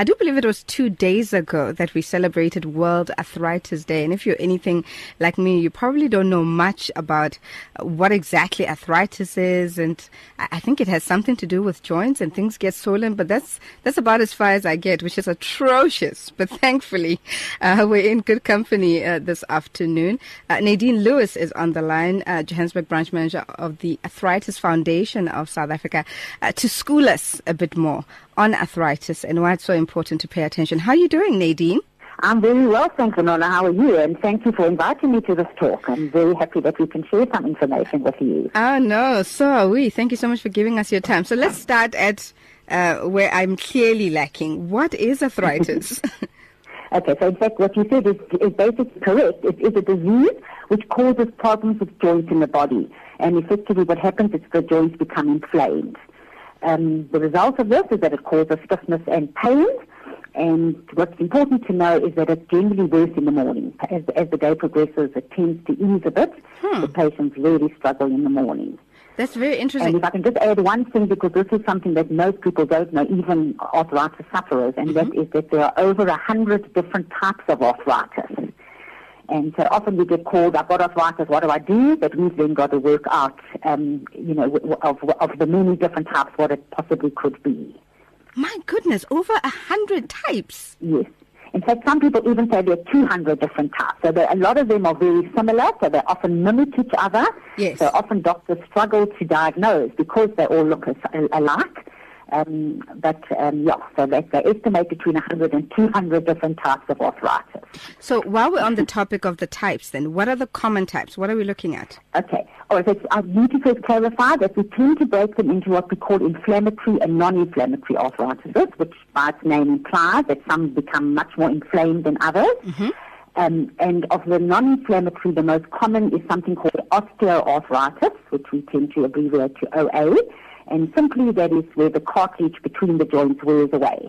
I do believe it was 2 days ago that we celebrated World Arthritis Day. And if you're anything like me, you probably don't know much about what exactly arthritis is. And I think it has something to do with joints and things get swollen. But that's about as far as I get, which is atrocious. But thankfully, we're in good company this afternoon. Nadine Louis is on the line, Johannesburg branch manager of the Arthritis Foundation of South Africa, to school us a bit more on arthritis and why it's so important to pay attention. How are you doing, Nadine? I'm very well, thanks, Anona. How are you? And thank you for inviting me to this talk. I'm very happy that we can share some information with you. Oh, no, so are we. Thank you so much for giving us your time. So let's start at where I'm clearly lacking. What is arthritis? Okay, so in fact, what you said is basically correct. It is a disease which causes problems with joints in the body. And effectively what happens is the joints become inflamed. The result of this is that it causes stiffness and pain, and what's important to know is that it's generally worse in the morning. As the day progresses, it tends to ease a bit. The patients really struggle in the morning. That's very interesting. And if I can just add one thing, because this is something that most people don't know, even arthritis sufferers, and that is that there are over 100 different types of arthritis. And so often we get called, I've got arthritis, what do I do? But we've then got to work out, of the many different types, what it possibly could be. My goodness, over 100 types? Yes. In fact, some people even say there are 200 different types. So a lot of them are very similar, so they often mimic each other. Yes. So often doctors struggle to diagnose because they all look alike. So they estimate between 100 and 200 different types of arthritis. So while we're on the topic of the types then, what are the common types? What are we looking at? Okay. I need to first clarify that we tend to break them into what we call inflammatory and non-inflammatory arthritis, which by its name implies that some become much more inflamed than others. Mm-hmm. And of the non-inflammatory, the most common is something called osteoarthritis, which we tend to abbreviate to OA. And simply that is where the cartilage between the joints wears away.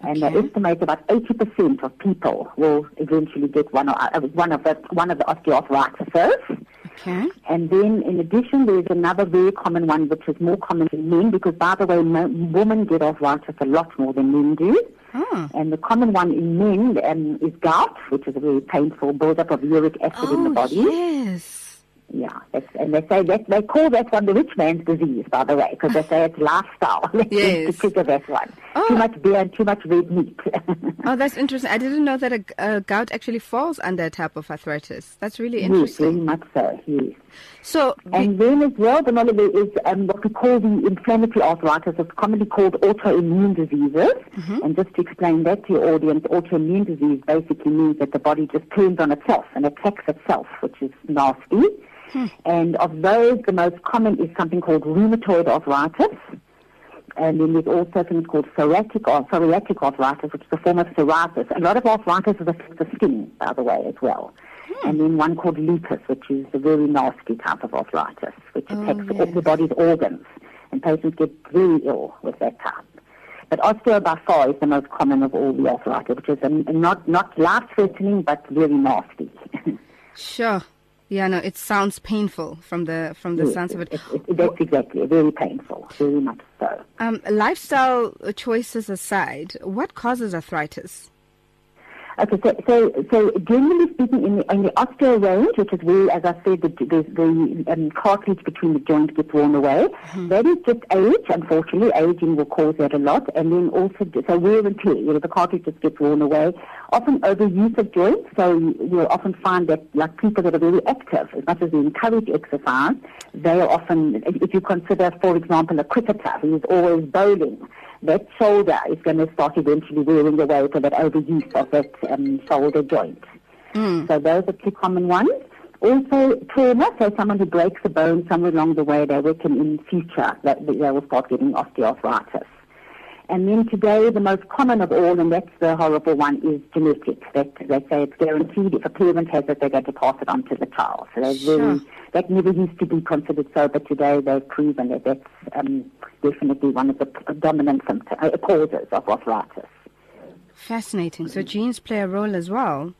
And they estimate about 80% of people will eventually get one of the osteoarthritis. Okay. And then in addition, there's another very common one, which is more common in men, because by the way, women get arthritis a lot more than men do. Oh. And the common one in men is gout, which is a very painful buildup of uric acid in the body. Yes. Yeah, and they say that they call that one the rich man's disease, by the way, because they say it's lifestyle. Yes. To trigger that one. Oh. Too much beer and too much red meat. Oh, that's interesting. I didn't know that a gout actually falls under a type of arthritis. That's really interesting. Yes, very much so, yes. So, and then as well, the another is what we call the inflammatory arthritis. It's commonly called autoimmune diseases. Mm-hmm. And just to explain that to your audience, autoimmune disease basically means that the body just turns on itself and attacks itself, which is nasty. And of those, the most common is something called rheumatoid arthritis. And then there's also things called psoriatic arthritis, which is a form of psoriasis. A lot of arthritis affects the skin, by the way, as well. And then one called lupus, which is a very nasty type of arthritis, which attacks the body's organs. And patients get very ill with that type. But osteo by far is the most common of all the arthritis, which is not life-threatening, but very nasty. Sure. Yeah, no, it sounds painful from the sounds of it. That's exactly, very painful, very much so. Lifestyle choices aside, what causes arthritis? Okay, so generally speaking, in the osteo range, which is where, as I said, the cartilage between the joints gets worn away, that is just age, unfortunately. Aging will cause that a lot. And then also, so wear and tear, the cartilage just gets worn away. Often overuse of joints, so you'll often find that, like, people that are very active, as much as they encourage exercise, they are often, if you consider, for example, a cricketer who is always bowling, that shoulder is going to start eventually wearing away from that overuse of that shoulder joint. So those are two common ones. Also trauma, so someone who breaks a bone somewhere along the way, they reckon in future that they will start getting osteoarthritis. And then today, the most common of all, and that's the horrible one, is genetic. They say it's guaranteed if a parent has it, they're going to pass it on to the child. So that never used to be considered so, but today they've proven that that's definitely one of the dominant causes of arthritis. Fascinating. So genes play a role as well.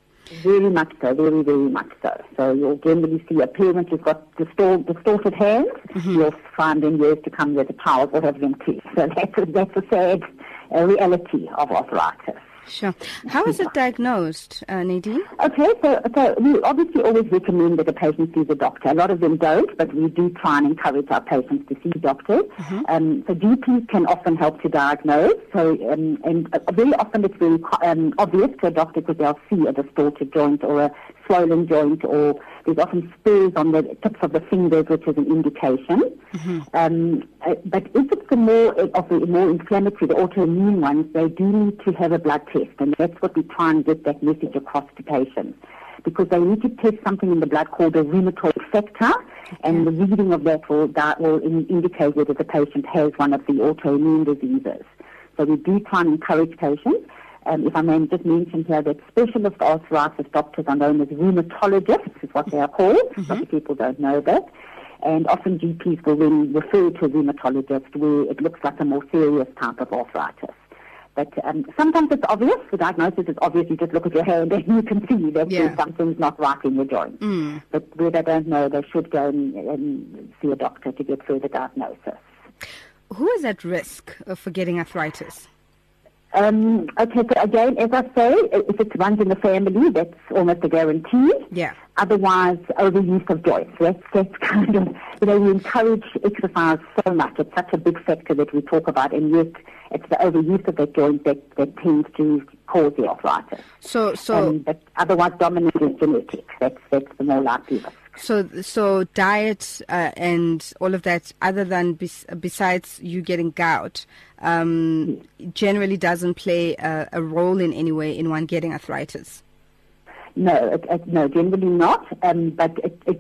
Very much so, very, very much so. So you'll generally see a parent who's got distorted hands, mm-hmm. you'll find in years to come that the powers will have increased. So that's a sad reality of arthritis. Sure. How is it diagnosed, Nadine? Okay, so we obviously always recommend that a patient sees a doctor. A lot of them don't, but we do try and encourage our patients to see doctors. Mm-hmm. So GPs can often help to diagnose. So and very often it's very obvious to a doctor because they'll see a distorted joint or a swollen joint, or there's often spurs on the tips of the fingers, which is an indication. Mm-hmm. But if it's the more inflammatory, the autoimmune ones, they do need to have a blood test, and that's what we try and get that message across to patients, because they need to test something in the blood called a rheumatoid factor, and the reading of that will indicate whether the patient has one of the autoimmune diseases. So we do try and encourage patients. If I may just mention here that specialist arthritis doctors are known as rheumatologists, is what they are called. Mm-hmm. Lots of people don't know that. And often GPs will then refer to a rheumatologist where it looks like a more serious type of arthritis. But sometimes it's obvious, the diagnosis is obvious, you just look at your hand and you can see that something's not right in your joint. Mm. But where they don't know, they should go and see a doctor to get further diagnosis. Who is at risk for getting arthritis? Okay, so again, as I say, if it runs in the family, that's almost a guarantee. Yeah. Otherwise, overuse of joints. That's kind of, we encourage exercise so much. It's such a big factor that we talk about, and yet it's the overuse of that joint that tends to cause the arthritis. But otherwise, dominant is genetic. That's the more likely risk. So diet and all of that, other than besides you getting gout, generally doesn't play a role in any way in one getting arthritis. No, generally not. But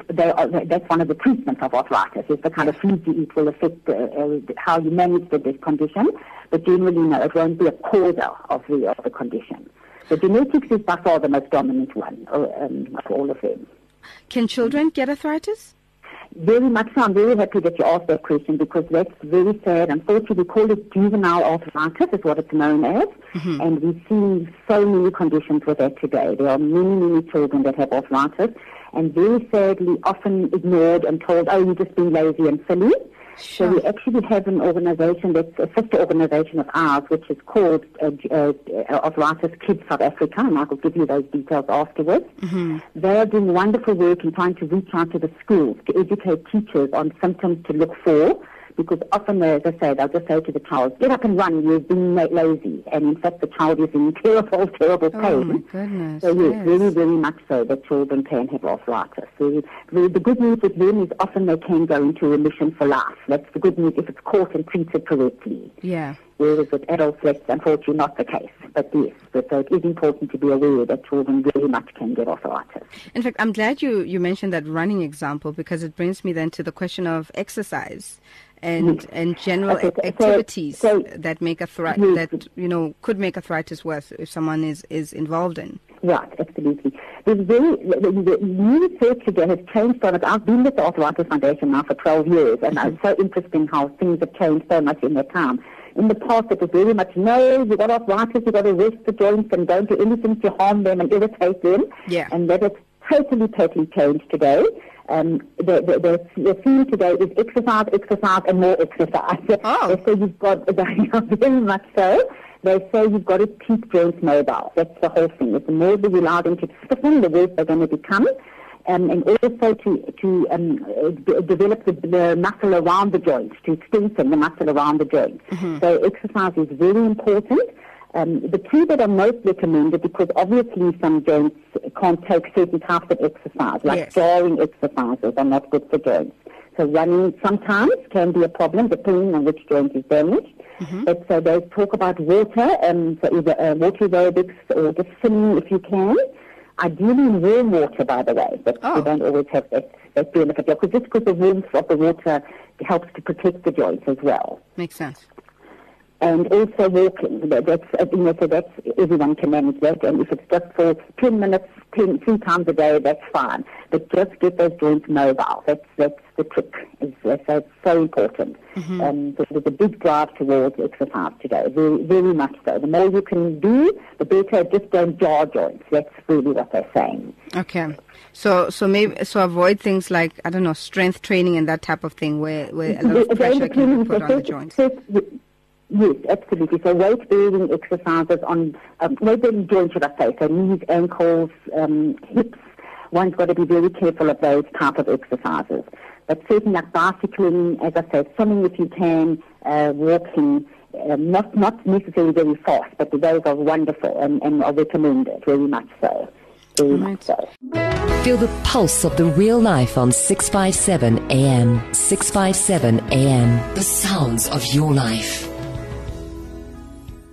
that's one of the treatments of arthritis. Is the kind of food you eat will affect how you manage the condition. But generally, no, it won't be a causer of the condition. The genetics is by far the most dominant one of all of them. Can children get arthritis? Very much so. I'm very happy that you asked that question because that's very sad. Unfortunately, we call it juvenile arthritis, is what it's known as. Mm-hmm. And we see so many conditions with that today. There are many, many children that have arthritis and very sadly often ignored and told, oh, you're just being lazy and silly. Sure. So we actually have an organisation that's a sister organisation of ours, which is called Arthritis Kids South Africa, and I will give you those details afterwards. Mm-hmm. They are doing wonderful work in trying to reach out to the schools to educate teachers on symptoms to look for, because often, as I say, they'll just say to the child, get up and run, you're being lazy, and in fact the child is in terrible, terrible pain. Oh my goodness, so yes, very, very much so that children can have arthritis. So the good news with them is often they can go into remission for life. That's the good news if it's caught and treated correctly. Yeah. Whereas with adults, that's unfortunately not the case. But yes, so it is important to be aware that children very much can get arthritis. In fact, I'm glad you mentioned that running example because it brings me then to the question of exercise and general activities that make could make arthritis worse if someone is involved in. Right, absolutely. There's the new research again has changed so much. I've been with the Arthritis Foundation now for 12 years, and mm-hmm. It's so interesting how things have changed so much in that time. In the past, it was very much, no, you've got arthritis, you've got to rest the joints and don't do anything to harm them and irritate them. Yeah. And that has totally, totally changed today. The theme today is exercise, and more exercise. Oh. They say you've got, very much so, they say you've got to keep joints mobile. That's the whole thing. The more that you allow them to stiffen, the worse they're going to become. And also to develop the muscle around the joint, to strengthen the muscle around the joint. Mm-hmm. So exercise is very important. The two that are most recommended, because obviously some joints can't take certain types of exercise, like jarring exercises are not good for joints. So running sometimes can be a problem, depending on which joint is damaged. Mm-hmm. But so they talk about water, so either water aerobics or just swimming if you can. Ideally in warm water, by the way, but you don't always have that benefit. Because just because the warmth of the water helps to protect the joints as well. Makes sense. and also walking. That's, so that's, everyone can manage that, and if it's just for 10 minutes, 3 times a day, that's fine. But just get those joints mobile. That's the trick. It's so important. Mm-hmm. There's a big drive towards exercise today, very, very much so. The more you can do, the better. Just don't jar joints. That's really what they're saying. Okay. So avoid things like, I don't know, strength training and that type of thing where a lot of pressure can be put on the joints. Yes, absolutely. So weight-bearing exercises on weight-bearing joints, should I say, so knees, ankles, hips. One's got to be very careful of those type of exercises. But certainly like bicycling, as I said, swimming if you can, walking, not necessarily very fast, but those are wonderful and are recommended, very much so. Very much so. Feel the pulse of the real life on 657 AM. 657 AM. The sounds of your life.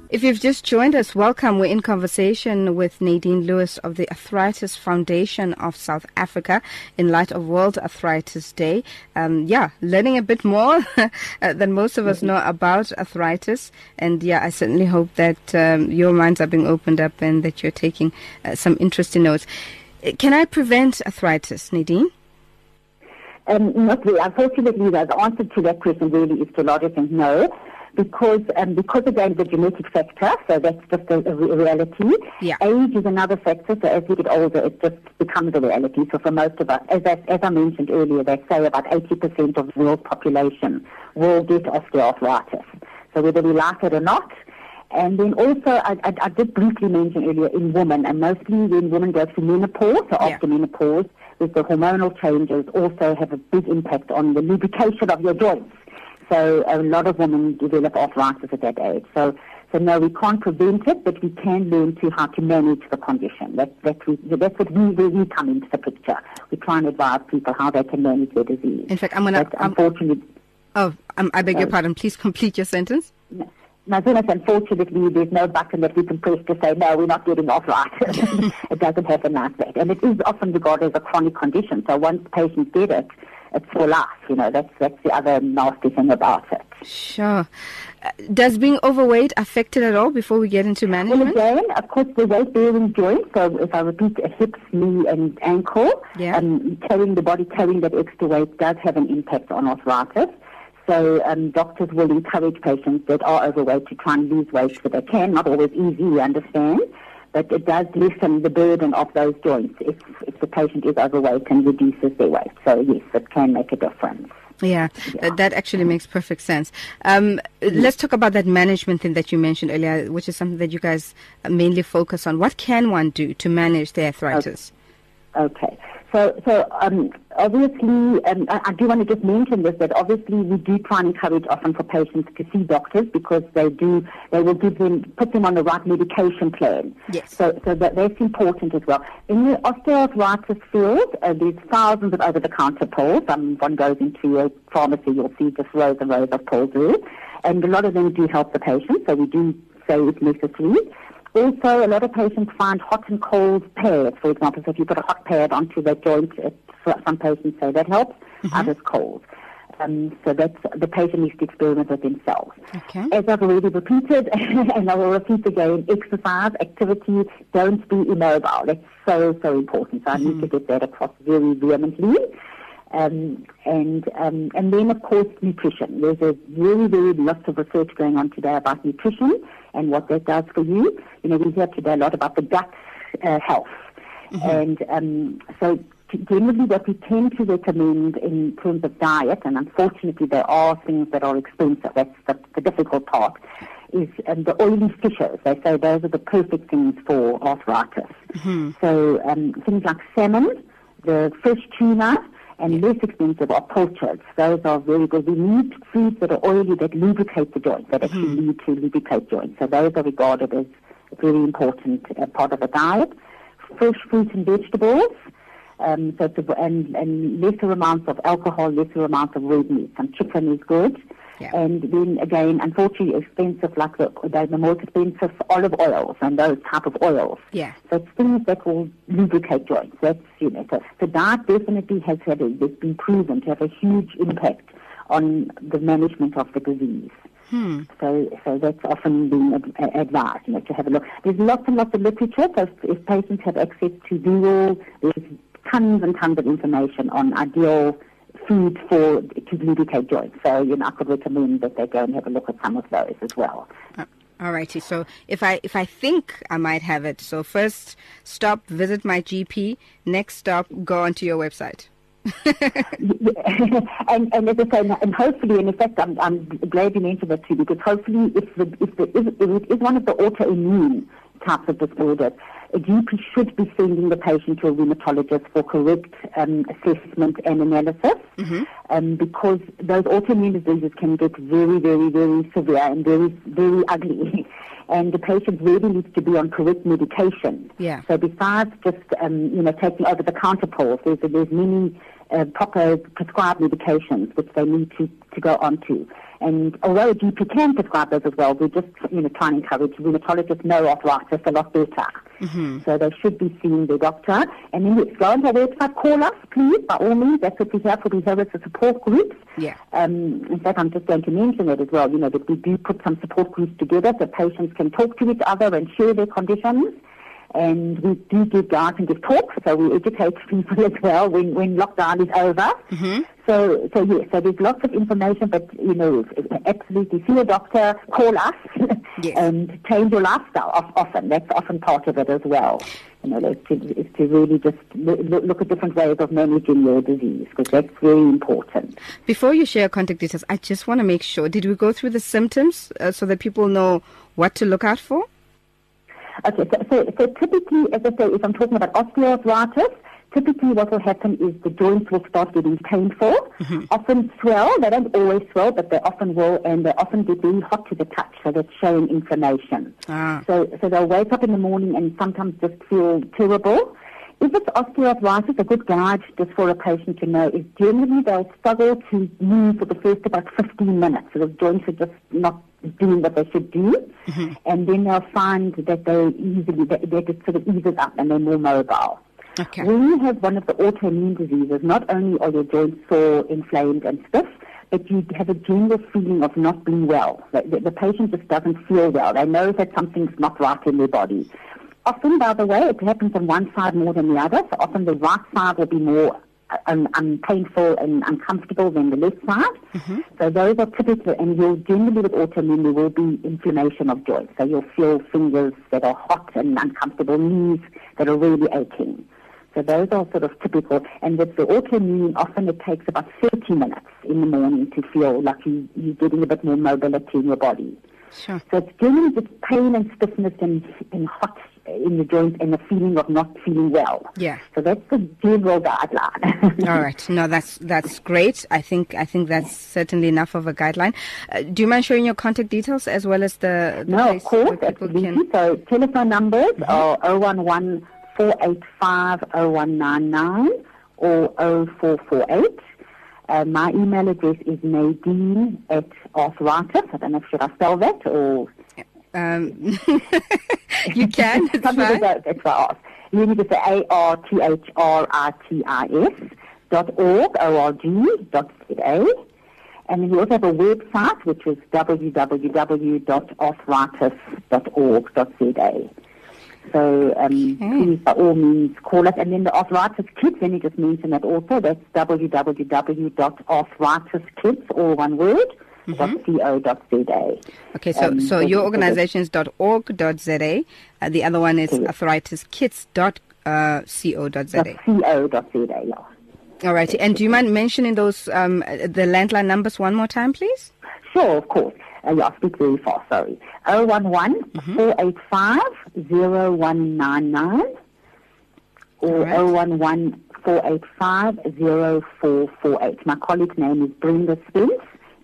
If you've just joined us, welcome. We're in conversation with Nadine Louis of the Arthritis Foundation of South Africa in light of World Arthritis Day. Learning a bit more than most of us know about arthritis. And I certainly hope that your minds are being opened up and that you're taking some interesting notes. Can I prevent arthritis, Nadine? Not really. Unfortunately, the answer to that question really is to a lot of things, no. Because again, the genetic factor, so that's just a reality. Yeah. Age is another factor, so as we get older, it just becomes a reality. So for most of us, as I mentioned earlier, they say about 80% of the world population will get osteoarthritis. So whether we like it or not. And then also, I did briefly mention earlier, in women, and mostly when women go through menopause, so after menopause, with the hormonal changes also have a big impact on the lubrication of your joints. So a lot of women develop arthritis at that age. So no, we can't prevent it, but we can learn how to manage the condition. That's what we come into the picture. We try and advise people how they can manage their disease. In fact, I beg your pardon. Please complete your sentence. No. Unfortunately, there's no button that we can press to say, no, we're not getting arthritis. It doesn't happen like that. And it is often regarded as a chronic condition. So once patients get it, it's for life. That's the other nasty thing about it. Sure. Does being overweight affect it at all before we get into management? Well, again, of course, the weight-bearing joints, so if I repeat, hips, knee, and ankle, carrying that extra weight does have an impact on arthritis. So doctors will encourage patients that are overweight to try and lose weight so they can. Not always easy, we understand, but it does lessen the burden of those joints if the patient is overweight and reduces their weight. So yes, it can make a difference. Yeah. That actually makes perfect sense. Let's talk about that management thing that you mentioned earlier, which is something that you guys mainly focus on. What can one do to manage their arthritis? Okay. So obviously, I do want to just mention this, that obviously we do try and encourage often for patients to see doctors because they will put them on the right medication plan. Yes. So that's important as well. In the osteoarthritis field, there's thousands of over-the-counter pills. One goes into a pharmacy, you'll see just rows and rows of pills there. And a lot of them do help the patient, so we do say it's necessary. Also, a lot of patients find hot and cold pads, for example. So if you put a hot pad onto their joint, some patients say that helps, others cold. So that's, the patient needs to experiment with themselves. Okay. As I've already repeated, and I will repeat again, exercise, activity, don't be immobile. That's so, so important. So I need to get that across very vehemently. And then, of course, nutrition. There's a very, very lot of research going on today about nutrition and what that does for you. We hear today a lot about the gut health. Mm-hmm. And so generally what we tend to recommend in terms of diet, and unfortunately there are things that are expensive, that's the difficult part, is the oily fishes. They say those are the perfect things for arthritis. Mm-hmm. So things like salmon, the fresh tuna, and less expensive are pilchards. Those are very good. We need foods that are oily, that lubricate the joint, that actually lead to lubricate joints. So those are regarded as a very important part of the diet. Fresh fruit and vegetables, and lesser amounts of alcohol, lesser amounts of red meat. Some chicken is good. Yeah. And then again, unfortunately, expensive, like the more expensive olive oils and those type of oils. Yeah. So it's things that will lubricate joints. That's, so the diet definitely has been proven to have a huge impact on the management of the disease. So that's often been advised, to have a look. There's lots and lots of literature, so if patients have access to Google, there's tons and tons of information on ideal food to lubricate joints. So, I could recommend that they go and have a look at some of those as well. All righty. So if I think I might have it, so first stop, visit my GP. Next stop, go onto your website. and as I say, and hopefully, and in fact, I'm glad you mentioned that too, because hopefully, if it is one of the autoimmune types of disorders, a GP should be sending the patient to a rheumatologist for correct assessment and analysis, because those autoimmune diseases can get very, very, very severe and very, very ugly. And the patient really needs to be on correct medication. Yeah. So besides just, taking over-the-counter pills, there's many proper prescribed medications which they need to go on to. And although a GP can prescribe those as well, we just, try and encourage rheumatologists know arthritis a lot better. Mm-hmm. So they should be seeing their doctor. And then go on their website, call us, please, by all means. That's what we have for. We have it for support groups. Yeah. In fact, I'm just going to mention that as well, that we do put some support groups together so patients can talk to each other and share their conditions. And we do give guides and give talks, so we educate people as well when lockdown is over. Mm-hmm. So yes, so there's lots of information, but, absolutely see a doctor, call us, yes. And change your lifestyle often. That's often part of it as well, to really just look at different ways of managing your disease, because that's very important. Before you share contact details, I just want to make sure, did we go through the symptoms so that people know what to look out for? Okay, so typically, as I say, if I'm talking about osteoarthritis, typically what will happen is the joints will start getting painful, often swell. They don't always swell, but they often will, and they often get very hot to the touch, so that's showing inflammation. Ah. So they'll wake up in the morning and sometimes just feel terrible. If it's osteoarthritis, a good guide just for a patient to know is generally they'll struggle to move for the first about 15 minutes, so the joints are just not doing what they should do, and then they'll find that they just sort of eases up and they're more mobile. Okay. When you have one of the autoimmune diseases, not only are your joints sore, inflamed and stiff, but you have a general feeling of not being well. The patient just doesn't feel well. They know that something's not right in their body. Often, by the way, it happens on one side more than the other, so often the right side will be more painful and uncomfortable than the left side. Mm-hmm. So those are typical, and you'll generally with autoimmune there will be inflammation of joints. So you'll feel fingers that are hot and uncomfortable, knees that are really aching. So those are sort of typical. And with the autoimmune, often it takes about 30 minutes in the morning to feel like you're getting a bit more mobility in your body. Sure. So it's generally just pain and stiffness and hot in the joint and the feeling of not feeling well. Yeah. So that's the general guideline. All right. No, that's great. I think that's certainly enough of a guideline. Do you mind sharing your contact details as well as the no, place of course, absolutely. Can... So telephone numbers are 011 485 0199 or 0448. My email address is Nadine@arthritis. I don't know if should I spell that or... you can. It's fine. That's what I asked. You need to say arthritis.org.za. And then we also have a website, which is www.arthritis.org.za. So please, by all means, call us. And then the Arthritis Kids, let me just mention that also. That's www.arthritiskids, all one word, .co.za. Okay, so your organization is .org.za. The other one is arthritiskids.co.za. .co.za, yeah. All right. And do you mind mentioning those the landline numbers one more time, please? Sure, of course. Yeah, I speak very fast, sorry. 011 485 0199 or 011 485 0448. My colleague's name is Brenda Spence,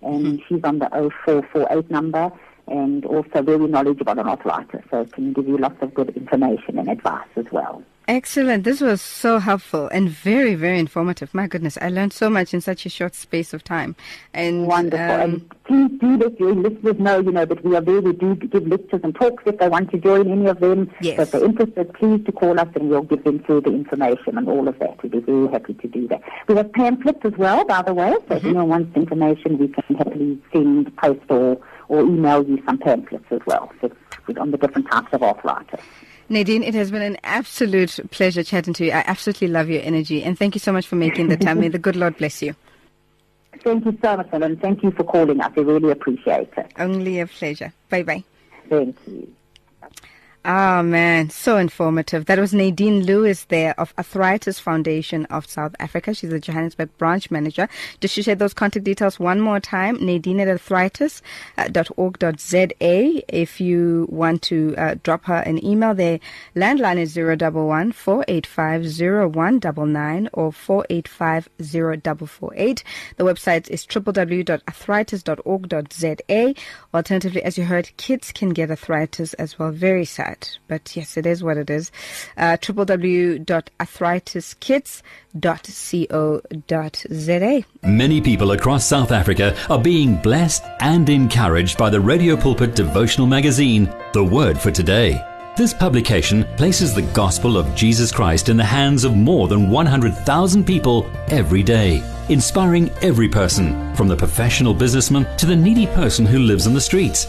and she's on the 0448 number and also very knowledgeable on arthritis, so can give you lots of good information and advice as well. Excellent. This was so helpful and very, very informative. My goodness, I learned so much in such a short space of time. And wonderful. And please do let your listeners know, that we are there. We do give lectures and talks if they want to join any of them. Yes. So if they're interested, please to call us and we'll give them further information and all of that. We'd be very happy to do that. We have pamphlets as well, by the way. So if anyone wants information, we can happily send, post, or or email you some pamphlets as well on the different types of arthritis. Nadine, it has been an absolute pleasure chatting to you. I absolutely love your energy, and thank you so much for making the time. May the good Lord bless you. Thank you so much, and thank you for calling us. I really appreciate it. Only a pleasure. Bye-bye. Thank you. Oh, man, so informative. That was Nadine Louis there of Arthritis Foundation of South Africa. She's the Johannesburg branch manager. Just to share those contact details one more time, nadine@arthritis.org.za. If you want to drop her an email, their landline is 011-485-0199 or 485-0448. The website is www.arthritis.org.za. Alternatively, as you heard, kids can get arthritis as well. Very sad. But yes, it is what it is. www.arthritiskids.co.za. Many people across South Africa are being blessed and encouraged by the Radio Pulpit devotional magazine, The Word for Today. This publication places the gospel of Jesus Christ in the hands of more than 100,000 people every day, inspiring every person, from the professional businessman to the needy person who lives on the streets.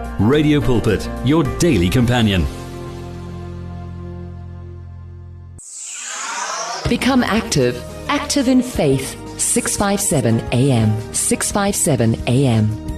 Radio Pulpit, your daily companion. Become active in faith. 657 AM. 657 AM.